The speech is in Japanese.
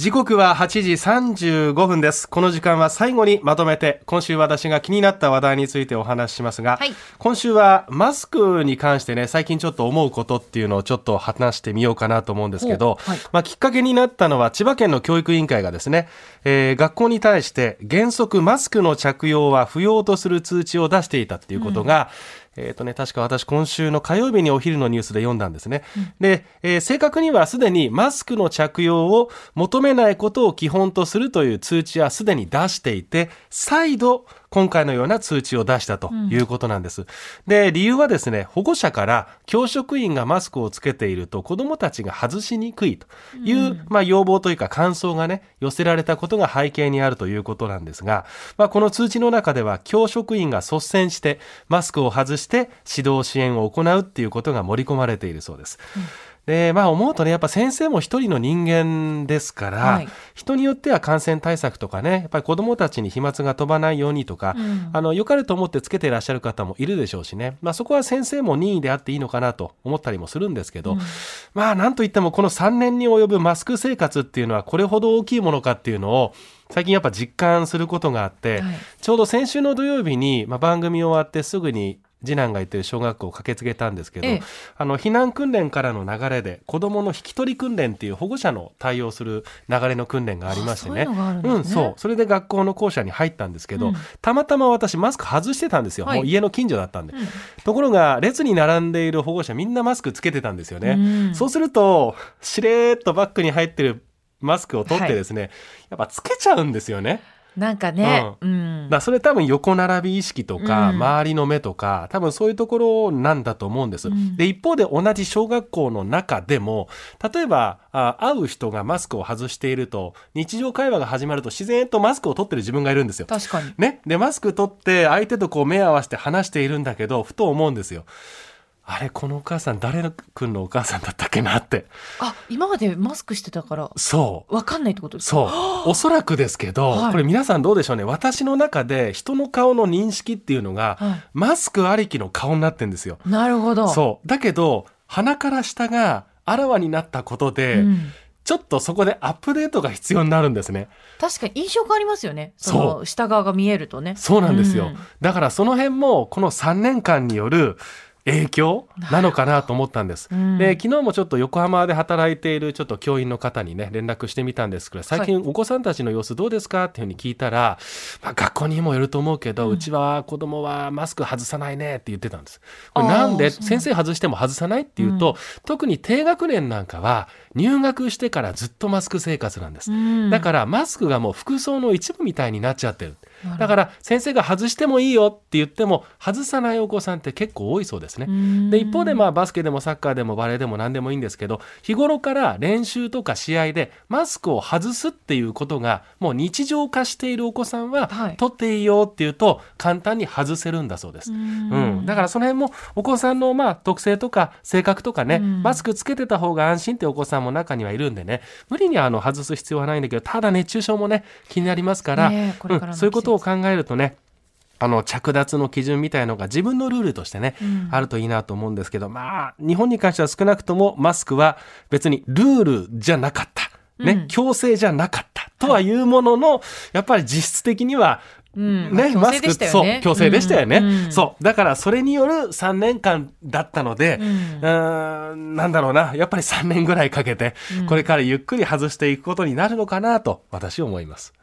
時刻は8時35分です。この時間は最後にまとめて今週私が気になった話題についてお話ししますが、はい、今週はマスクに関してね、最近ちょっと思うことっていうのをちょっと話してみようかなと思うんですけど、はい、きっかけになったのは千葉県の教育委員会がですね、学校に対して原則マスクの着用は不要とする通知を出していたっていうことが、確か私今週の火曜日にお昼のニュースで読んだんですね。で、正確にはすでにマスクの着用を求めないことを基本とするという通知はすでに出していて、再度今回のような通知を出したということなんです。で、理由はですね、保護者から教職員がマスクをつけていると子どもたちが外しにくいという、要望というか感想がね、寄せられたことが背景にあるということなんですが、この通知の中では教職員が率先してマスクを外して指導支援を行うっていうことが盛り込まれているそうです。で、思うとね、やっぱ先生も一人の人間ですから、はい、人によっては感染対策とかね、やっぱり子どもたちに飛沫が飛ばないようにとか、良かれと思ってつけていらっしゃる方もいるでしょうしね、そこは先生も任意であっていいのかなと思ったりもするんですけど、なんといってもこの3年に及ぶマスク生活っていうのはこれほど大きいものかっていうのを最近やっぱ実感することがあって、はい、ちょうど先週の土曜日に、番組終わってすぐに次男が行ってる小学校を駆けつけたんですけど、避難訓練からの流れで子どもの引き取り訓練っていう保護者の対応する流れの訓練がありましてね、それで学校の校舎に入ったんですけど、たまたま私マスク外してたんですよ、もう家の近所だったんで、ところが列に並んでいる保護者みんなマスクつけてたんですよね、そうするとしれーっとバッグに入ってるマスクを取ってですね、やっぱつけちゃうんですよね。それ多分横並び意識とか、周りの目とか多分そういうところなんだと思うんです、で一方で同じ小学校の中でも例えば会う人がマスクを外していると日常会話が始まると自然とマスクを取ってる自分がいるんですよ。確かに、ね、でマスク取って相手とこう目合わせて話しているんだけど、ふと思うんですよ、あれこのお母さん誰くんのお母さんだったっけなって。今までマスクしてたから分かんないってことですか。おそらくですけど、これ皆さんどうでしょうね。私の中で人の顔の認識っていうのが、マスクありきの顔になってんですよ。なるほど。だけど鼻から下があらわになったことで、ちょっとそこでアップデートが必要になるんですね。確かに印象がありますよね、その下側が見えるとね。そうなんですよ、だからその辺もこの3年間による影響なのかなと思ったんです、で昨日もちょっと横浜で働いているちょっと教員の方にね連絡してみたんですけど、最近お子さんたちの様子どうですかっていうふうに聞いたら、学校にもよると思うけど、うちは子供はマスク外さないねって言ってたんです。これなんで先生外しても外さないっていうと、特に低学年なんかは入学してからずっとマスク生活なんです、だからマスクがもう服装の一部みたいになっちゃってる。だから先生が外してもいいよって言っても外さないお子さんって結構多いそうですね。で一方でバスケでもサッカーでもバレーでも何でもいいんですけど、日頃から練習とか試合でマスクを外すっていうことがもう日常化しているお子さんは、取っていいよっていうと簡単に外せるんだそうです。だからその辺もお子さんの特性とか性格とかね、マスクつけてた方が安心ってお子さんも中にはいるんでね、無理に外す必要はないんだけど、ただ熱中症もね気になりますから、そういうことを考えるとね、着脱の基準みたいのが自分のルールとしてね、あるといいなと思うんですけど、日本に関しては少なくともマスクは別にルールじゃなかった、強制じゃなかったとはいうものの、やっぱり実質的にはマスク強制でしたよね、だからそれによる3年間だったので、なんだろうな、やっぱり3年ぐらいかけてこれからゆっくり外していくことになるのかなと私思います。